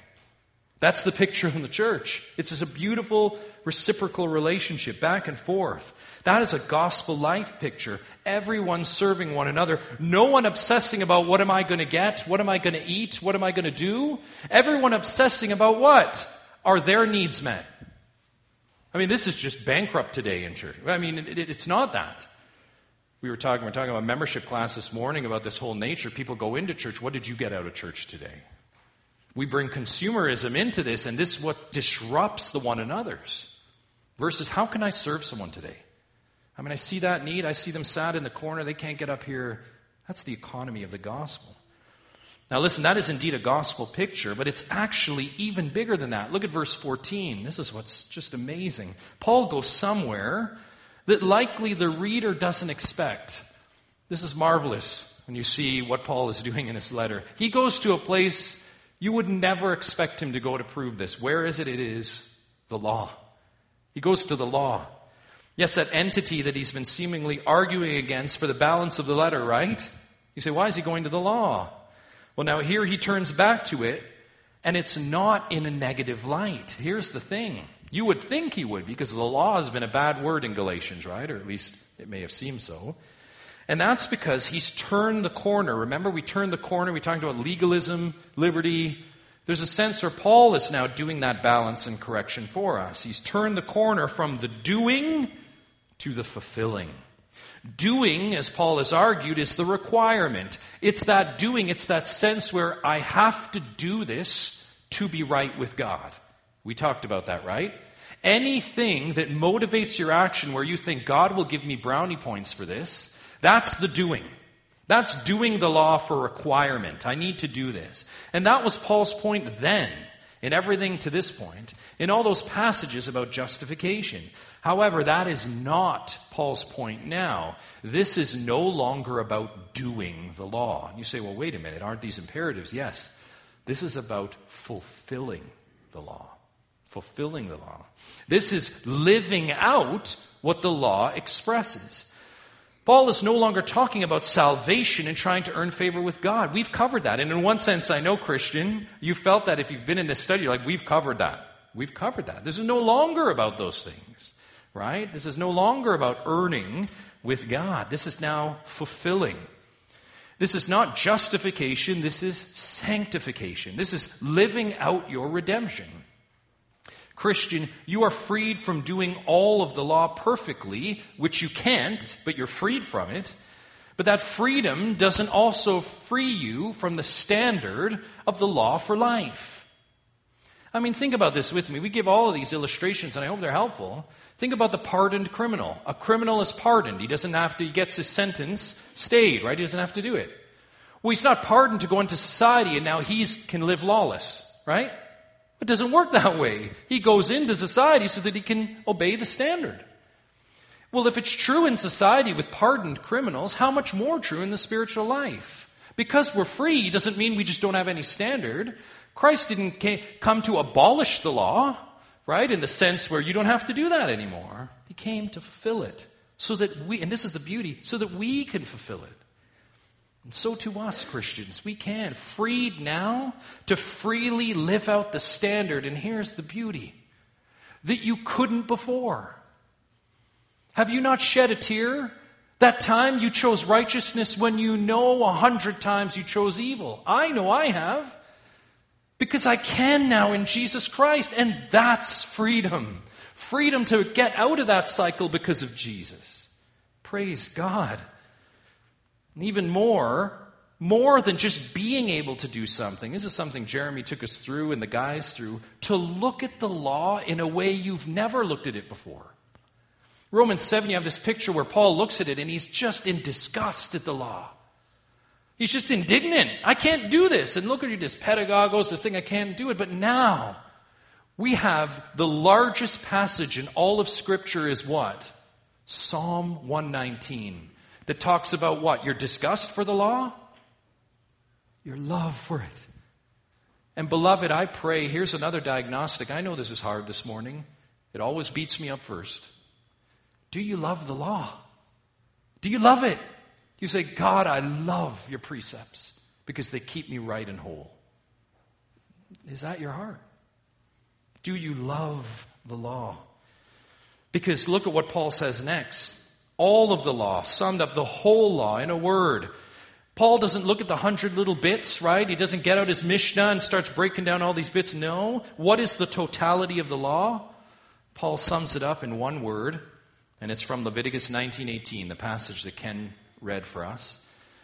That's the picture in the church. It's just a beautiful reciprocal relationship, back and forth. That is a gospel life picture. Everyone serving one another. No one obsessing about what am I going to get? What am I going to eat? What am I going to do? Everyone obsessing about what? Are their needs met? I mean, this is just bankrupt today in church. I mean, it, it, it's not that. We were talking, we were talking about membership class this morning about this whole nature. People go into church. What did you get out of church today? We bring consumerism into this, and this is what disrupts the one another's. Versus, how can I serve someone today? I mean, I see that need. I see them sad in the corner. They can't get up here. That's the economy of the gospel. Now listen, that is indeed a gospel picture, but it's actually even bigger than that. Look at verse fourteen. This is what's just amazing. Paul goes somewhere that likely the reader doesn't expect. This is marvelous when you see what Paul is doing in this letter. He goes to a place you would never expect him to go to prove this. Where is it? It is the law. He goes to the law. Yes, that entity that he's been seemingly arguing against for the balance of the letter, right? You say, why is he going to the law? Well, now here he turns back to it, and it's not in a negative light. Here's the thing. You would think he would, because the law has been a bad word in Galatians, right? Or at least it may have seemed so. And that's because he's turned the corner. Remember, we turned the corner. We talked about legalism, liberty. There's a sense where Paul is now doing that balance and correction for us. He's turned the corner from the doing to the fulfilling. Doing, as Paul has argued, is the requirement. It's that doing. It's that sense where I have to do this to be right with God. We talked about that, right? Anything that motivates your action where you think God will give me brownie points for this, that's the doing. That's doing the law for requirement. I need to do this. And that was Paul's point then, in everything to this point, in all those passages about justification. However, that is not Paul's point now. This is no longer about doing the law. And you say, well, wait a minute, aren't these imperatives? Yes. This is about fulfilling the law. Fulfilling the law. This is living out what the law expresses. Paul is no longer talking about salvation and trying to earn favor with God. We've covered that. And in one sense, I know, Christian, you felt that if you've been in this study, you're like, we've covered that. We've covered that. This is no longer about those things, right? This is no longer about earning with God. This is now fulfilling. This is not justification. This is sanctification. This is living out your redemption. Christian, you are freed from doing all of the law perfectly, which you can't, but you're freed from it. But that freedom doesn't also free you from the standard of the law for life. I mean, think about this with me. We give all of these illustrations, and I hope they're helpful. Think about the pardoned criminal. A criminal is pardoned. He doesn't have to, he gets his sentence stayed, right? He doesn't have to do it. Well, he's not pardoned to go into society, and now he can live lawless, right? It doesn't work that way. He goes into society so that he can obey the standard. Well, if it's true in society with pardoned criminals, how much more true in the spiritual life? Because we're free doesn't mean we just don't have any standard. Christ didn't come to abolish the law, right, in the sense where you don't have to do that anymore. He came to fulfill it so that we, and this is the beauty, so that we can fulfill it. And so to us, Christians, we can, freed now to freely live out the standard. And here's the beauty, that you couldn't before. Have you not shed a tear? That time you chose righteousness when you know a hundred times you chose evil. I know I have. Because I can now in Jesus Christ, and that's freedom. Freedom to get out of that cycle because of Jesus. Praise God. And even more, more than just being able to do something, this is something Jeremy took us through and the guys through, to look at the law in a way you've never looked at it before. Romans seven, you have this picture where Paul looks at it and he's just in disgust at the law. He's just indignant. I can't do this. And look at this pedagogos, this thing, I can't do it. But now, we have the largest passage in all of Scripture is what? Psalm one nineteen. That talks about what? Your disgust for the law? Your love for it. And beloved, I pray, here's another diagnostic. I know this is hard this morning. It always beats me up first. Do you love the law? Do you love it? You say, God, I love your precepts because they keep me right and whole. Is that your heart? Do you love the law? Because look at what Paul says next. All of the law, summed up the whole law in a word. Paul doesn't look at the hundred little bits, right? He doesn't get out his Mishnah and starts breaking down all these bits. No. What is the totality of the law? Paul sums it up in one word, and it's from Leviticus nineteen eighteen, the passage that Ken read for us.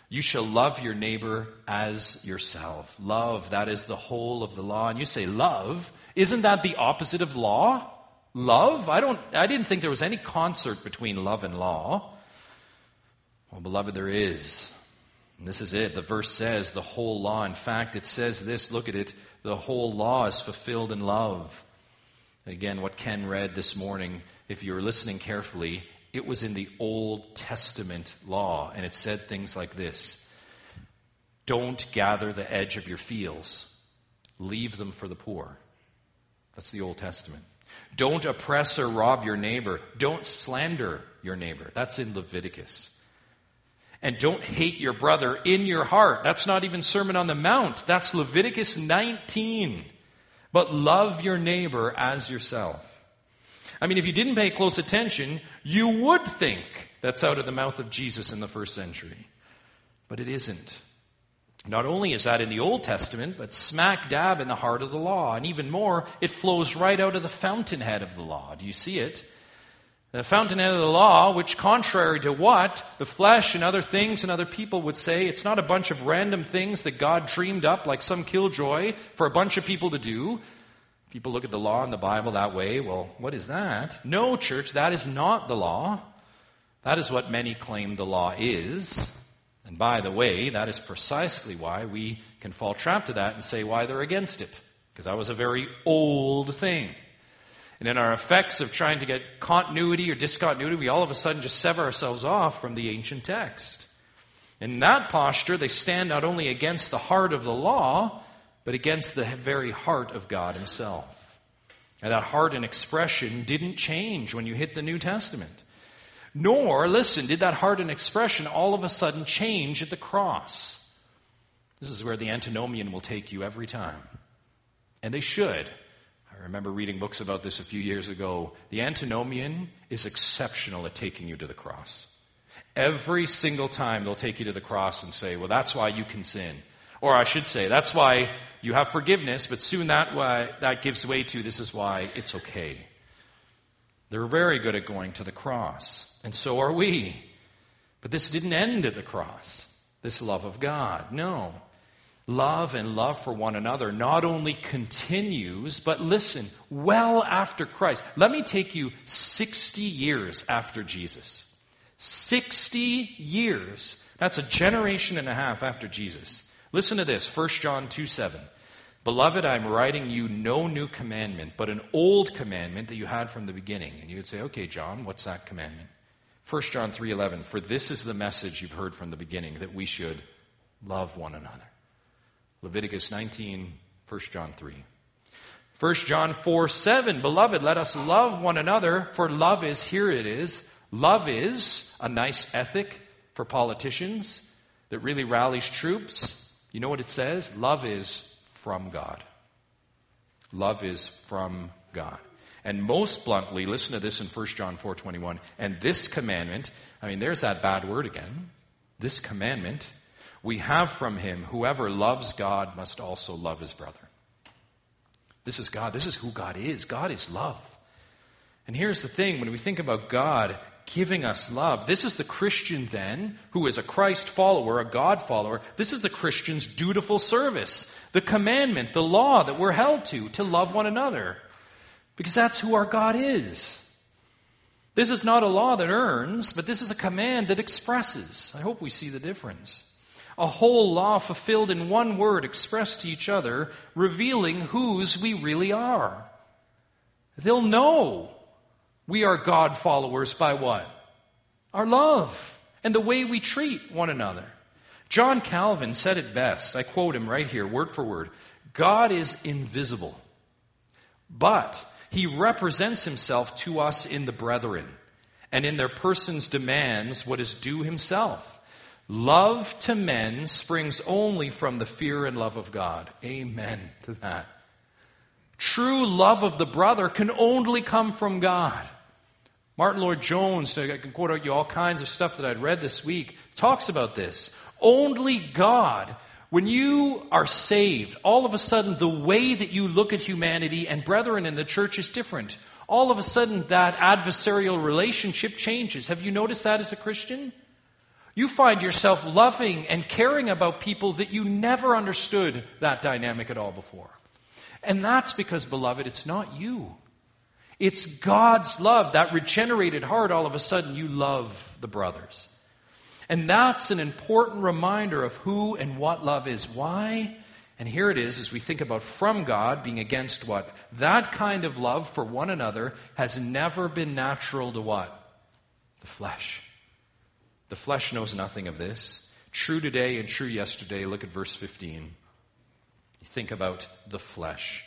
You shall love your neighbor as yourself. Love, that is the whole of the law. And you say, love? Isn't that the opposite of law? Love? I don't. I didn't think there was any concert between love and law. Well, beloved, there is. And this is it. The verse says the whole law. In fact, it says this. Look at it. The whole law is fulfilled in love. Again, what Ken read this morning, if you were listening carefully, it was in the Old Testament law, and it said things like this. Don't gather the edge of your fields. Leave them for the poor. That's the Old Testament. Don't oppress or rob your neighbor. Don't slander your neighbor. That's in Leviticus. And don't hate your brother in your heart. That's not even Sermon on the Mount. That's Leviticus nineteen. But love your neighbor as yourself. I mean, if you didn't pay close attention, you would think that's out of the mouth of Jesus in the first century. But it isn't. Not only is that in the Old Testament, but smack dab in the heart of the law. And even more, it flows right out of the fountainhead of the law. Do you see it? The fountainhead of the law, which contrary to what the flesh and other things and other people would say, it's not a bunch of random things that God dreamed up like some killjoy for a bunch of people to do. People look at the law and the Bible that way. Well, what is that? No, church, that is not the law. That is what many claim the law is. And by the way, that is precisely why we can fall trapped to that and say why they're against it. Because that was a very old thing. And in our effects of trying to get continuity or discontinuity, we all of a sudden just sever ourselves off from the ancient text. In that posture, they stand not only against the heart of the law, but against the very heart of God himself. And that heart and expression didn't change when you hit the New Testament. Nor, listen, did that heart and expression all of a sudden change at the cross. This is where the antinomian will take you every time. And they should. I remember reading books about this a few years ago. The antinomian is exceptional at taking you to the cross. Every single time they'll take you to the cross and say, well, that's why you can sin. Or I should say, that's why you have forgiveness, but soon that why, that gives way to this is why it's okay. They're very good at going to the cross, and so are we. But this didn't end at the cross, this love of God. No. Love and love for one another not only continues, but listen, well after Christ. Let me take you sixty years after Jesus. sixty years. That's a generation and a half after Jesus. Listen to this, First John two seven. Beloved, I'm writing you no new commandment, but an old commandment that you had from the beginning. And you would say, okay, John, what's that commandment? First John three eleven, for this is the message you've heard from the beginning, that we should love one another. Leviticus nineteen, First John three. First John four seven, beloved, let us love one another, for love is, here it is, love is a nice ethic for politicians that really rallies troops. You know what it says? Love is from God. Love is from God. And most bluntly, listen to this in First John four twenty-one. And this commandment, I mean, there's that bad word again. This commandment we have from him, whoever loves God must also love his brother. This is God. This is who God is. God is love. And here's the thing. When we think about God giving us love, this is the Christian then, who is a Christ follower, a God follower. This is the Christian's dutiful service. The commandment, the law that we're held to, to love one another. Because that's who our God is. This is not a law that earns, but this is a command that expresses. I hope we see the difference. A whole law fulfilled in one word expressed to each other, revealing whose we really are. They'll know we are God followers by what? Our love and the way we treat one another. John Calvin said it best. I quote him right here, word for word. God is invisible, but he represents himself to us in the brethren, and in their persons demands what is due himself. Love to men springs only from the fear and love of God. Amen to that. True love of the brother can only come from God. Martin Lloyd-Jones, I can quote out you all kinds of stuff that I'd read this week, talks about this. Only God. When you are saved, all of a sudden the way that you look at humanity and brethren in the church is different. All of a sudden that adversarial relationship changes. Have you noticed that as a Christian? You find yourself loving and caring about people that you never understood that dynamic at all before. And that's because, beloved, it's not you. It's God's love, that regenerated heart. All of a sudden you love the brothers. And that's an important reminder of who and what love is. Why? And here it is, as we think about from God being against what? That kind of love for one another has never been natural to what? The flesh. The flesh knows nothing of this. True today and true yesterday. Look at verse fifteen. You think about the flesh.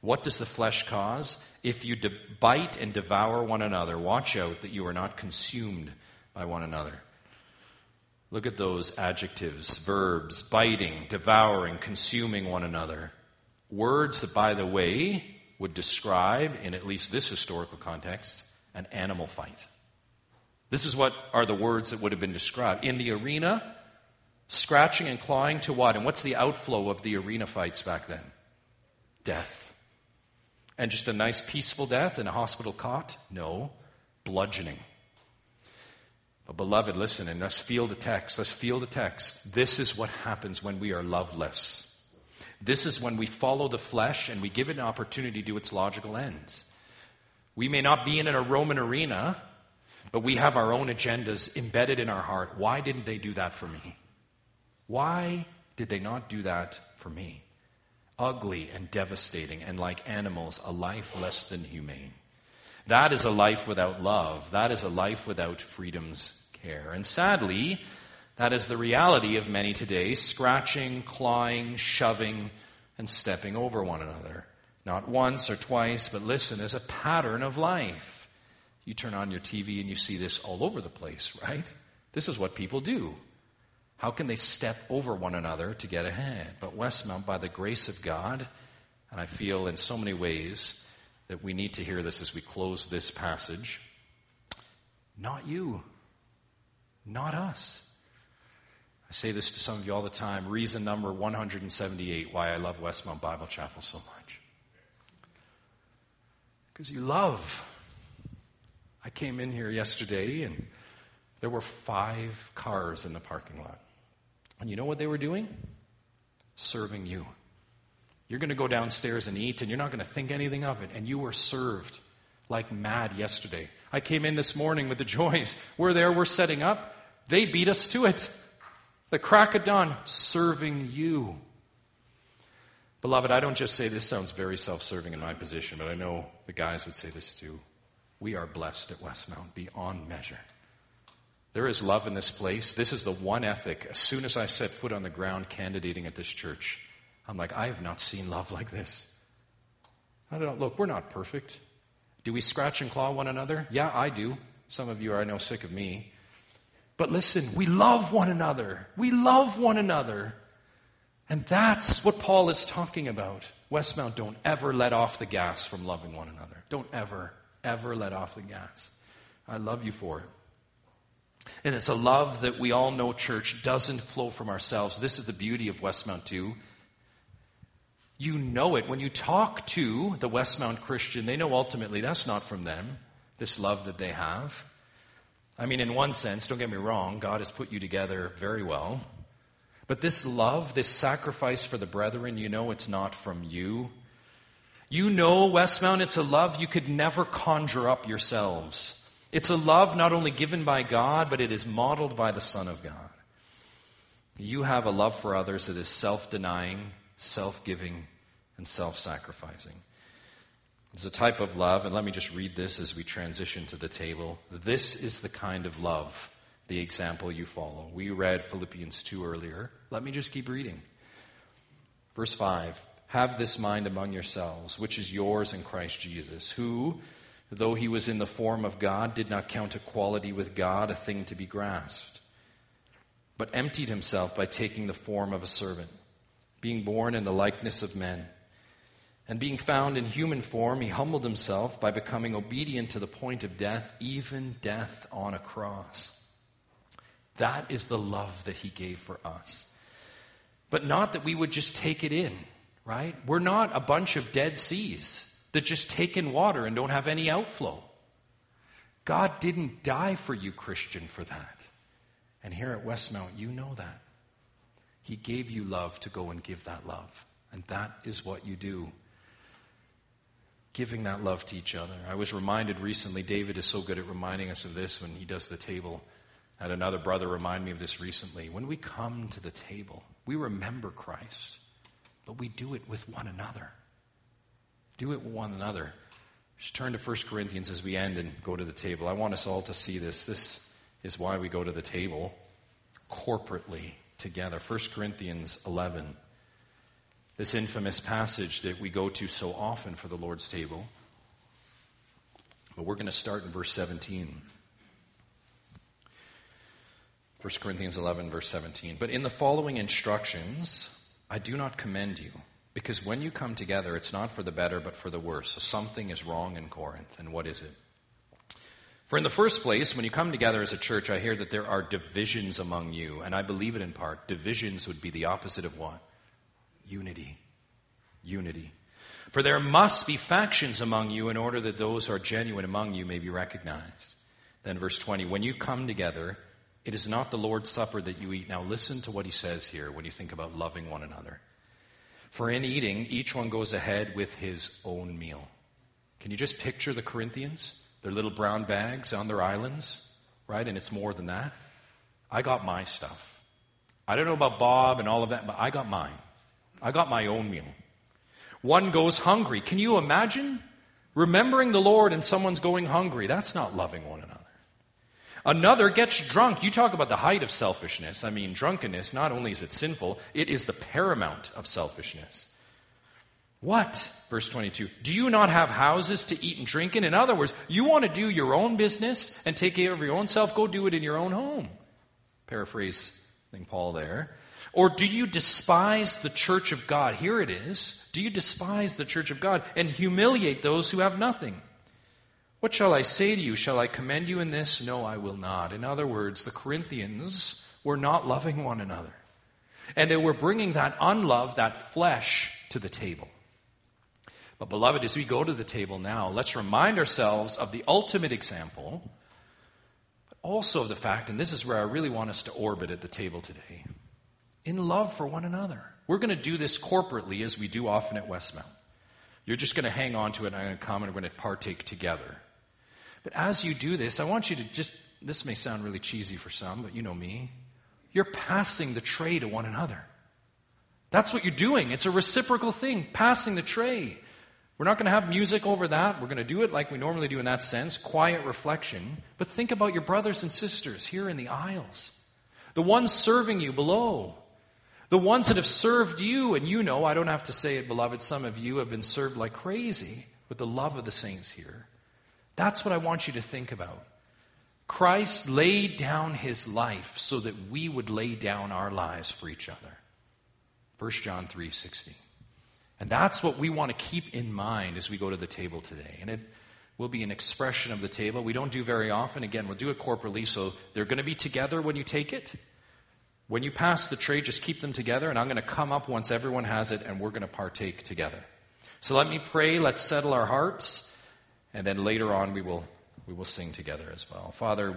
What does the flesh cause? If you de- bite and devour one another, watch out that you are not consumed by one another. Look at those adjectives, verbs, biting, devouring, consuming one another. Words that, by the way, would describe, in at least this historical context, an animal fight. This is what are the words that would have been described. In the arena, scratching and clawing to what? And what's the outflow of the arena fights back then? Death. And just a nice peaceful death in a hospital cot? No. Bludgeoning. But beloved, listen, and let's feel the text. Let's feel the text. This is what happens when we are loveless. This is when we follow the flesh and we give it an opportunity to its logical ends. We may not be in a Roman arena, but we have our own agendas embedded in our heart. Why didn't they do that for me? Why did they not do that for me? Ugly and devastating, and like animals, a life less than humane. That is a life without love. That is a life without freedom's care. And sadly, that is the reality of many today, scratching, clawing, shoving, and stepping over one another. Not once or twice, but listen, as a pattern of life. You turn on your T V and you see this all over the place, right? This is what people do. How can they step over one another to get ahead? But Westmount, by the grace of God, and I feel in so many ways that we need to hear this as we close this passage. Not you. Not us. I say this to some of you all the time. Reason number one hundred seventy-eight why I love Westmount Bible Chapel so much. Because you love. I came in here yesterday and there were five cars in the parking lot. And you know what they were doing? Serving you. You're going to go downstairs and eat, and you're not going to think anything of it. And you were served like mad yesterday. I came in this morning with the Joys. We're there. We're setting up. They beat us to it. The crack of dawn, serving you. Beloved, I don't just say this. Sounds very self-serving in my position, but I know the guys would say this too. We are blessed at Westmount beyond measure. There is love in this place. This is the one ethic. As soon as I set foot on the ground candidating at this church, I'm like, I have not seen love like this. I don't look, we're not perfect. Do we scratch and claw one another? Yeah, I do. Some of you are, I know, sick of me. But listen, we love one another. We love one another. And that's what Paul is talking about. Westmount, don't ever let off the gas from loving one another. Don't ever, ever let off the gas. I love you for it. And it's a love that we all know, church, doesn't flow from ourselves. This is the beauty of Westmount too. You know it. When you talk to the Westmount Christian, they know ultimately that's not from them, this love that they have. I mean, in one sense, don't get me wrong, God has put you together very well. But this love, this sacrifice for the brethren, you know it's not from you. You know, Westmount, it's a love you could never conjure up yourselves. It's a love not only given by God, but it is modeled by the Son of God. You have a love for others that is self-denying, self-giving, and self-sacrificing. It's a type of love, and let me just read this as we transition to the table. This is the kind of love, the example you follow. We read Philippians two earlier. Let me just keep reading. Verse five, have this mind among yourselves, which is yours in Christ Jesus, who, though he was in the form of God, did not count equality with God a thing to be grasped, but emptied himself by taking the form of a servant, being born in the likeness of men. And being found in human form, he humbled himself by becoming obedient to the point of death, even death on a cross. That is the love that he gave for us. But not that we would just take it in, right? We're not a bunch of dead seas that just take in water and don't have any outflow. God didn't die for you, Christian, for that. And here at Westmount, you know that. He gave you love to go and give that love. And that is what you do. Giving that love to each other. I was reminded recently, David is so good at reminding us of this when he does the table. And another brother reminded me of this recently. When we come to the table, we remember Christ, but we do it with one another. Do it with one another. Just turn to First Corinthians as we end and go to the table. I want us all to see this. This is why we go to the table corporately together. First Corinthians eleven. This infamous passage that we go to so often for the Lord's table. But we're going to start in verse seventeen. First Corinthians eleven, verse seventeen. But in the following instructions, I do not commend you, because when you come together, it's not for the better, but for the worse. So something is wrong in Corinth, and what is it? For in the first place, when you come together as a church, I hear that there are divisions among you, and I believe it in part. Divisions would be the opposite of what? Unity. Unity. For there must be factions among you in order that those who are genuine among you may be recognized. Then verse twenty, when you come together, it is not the Lord's Supper that you eat. Now listen to what he says here when you think about loving one another. For in eating, each one goes ahead with his own meal. Can you just picture the Corinthians? Their little brown bags on their islands, right? And it's more than that. I got my stuff. I don't know about Bob and all of that, but I got mine. I got my own meal. One goes hungry. Can you imagine remembering the Lord and someone's going hungry? That's not loving one another. Another gets drunk. You talk about the height of selfishness. I mean, drunkenness, not only is it sinful, it is the paramount of selfishness. What? Verse twenty-two. Do you not have houses to eat and drink in? In other words, you want to do your own business and take care of your own self? Go do it in your own home. Paraphrasing Paul there. Or do you despise the church of God? Here it is. Do you despise the church of God and humiliate those who have nothing? What shall I say to you? Shall I commend you in this? No, I will not. In other words, the Corinthians were not loving one another. And they were bringing that unlove, that flesh, to the table. But beloved, as we go to the table now, let's remind ourselves of the ultimate example, but also of the fact, and this is where I really want us to orbit at the table today, in love for one another. We're going to do this corporately as we do often at Westmount. You're just going to hang on to it, and I'm going to come, and we're going to partake together. But as you do this, I want you to just, this may sound really cheesy for some, but you know me, you're passing the tray to one another. That's what you're doing. It's a reciprocal thing, passing the tray. We're not going to have music over that. We're going to do it like we normally do in that sense, quiet reflection. But think about your brothers and sisters here in the aisles, the ones serving you below, the ones that have served you. And you know, I don't have to say it, beloved, some of you have been served like crazy with the love of the saints here. That's what I want you to think about. Christ laid down his life so that we would lay down our lives for each other. First John three sixteen. And that's what we want to keep in mind as we go to the table today. And it will be an expression of the table. We don't do very often. Again, we'll do it corporately, so they're going to be together when you take it. When you pass the tray, just keep them together, and I'm going to come up once everyone has it, and we're going to partake together. So let me pray, let's settle our hearts, and then later on we will we will sing together as well. Father,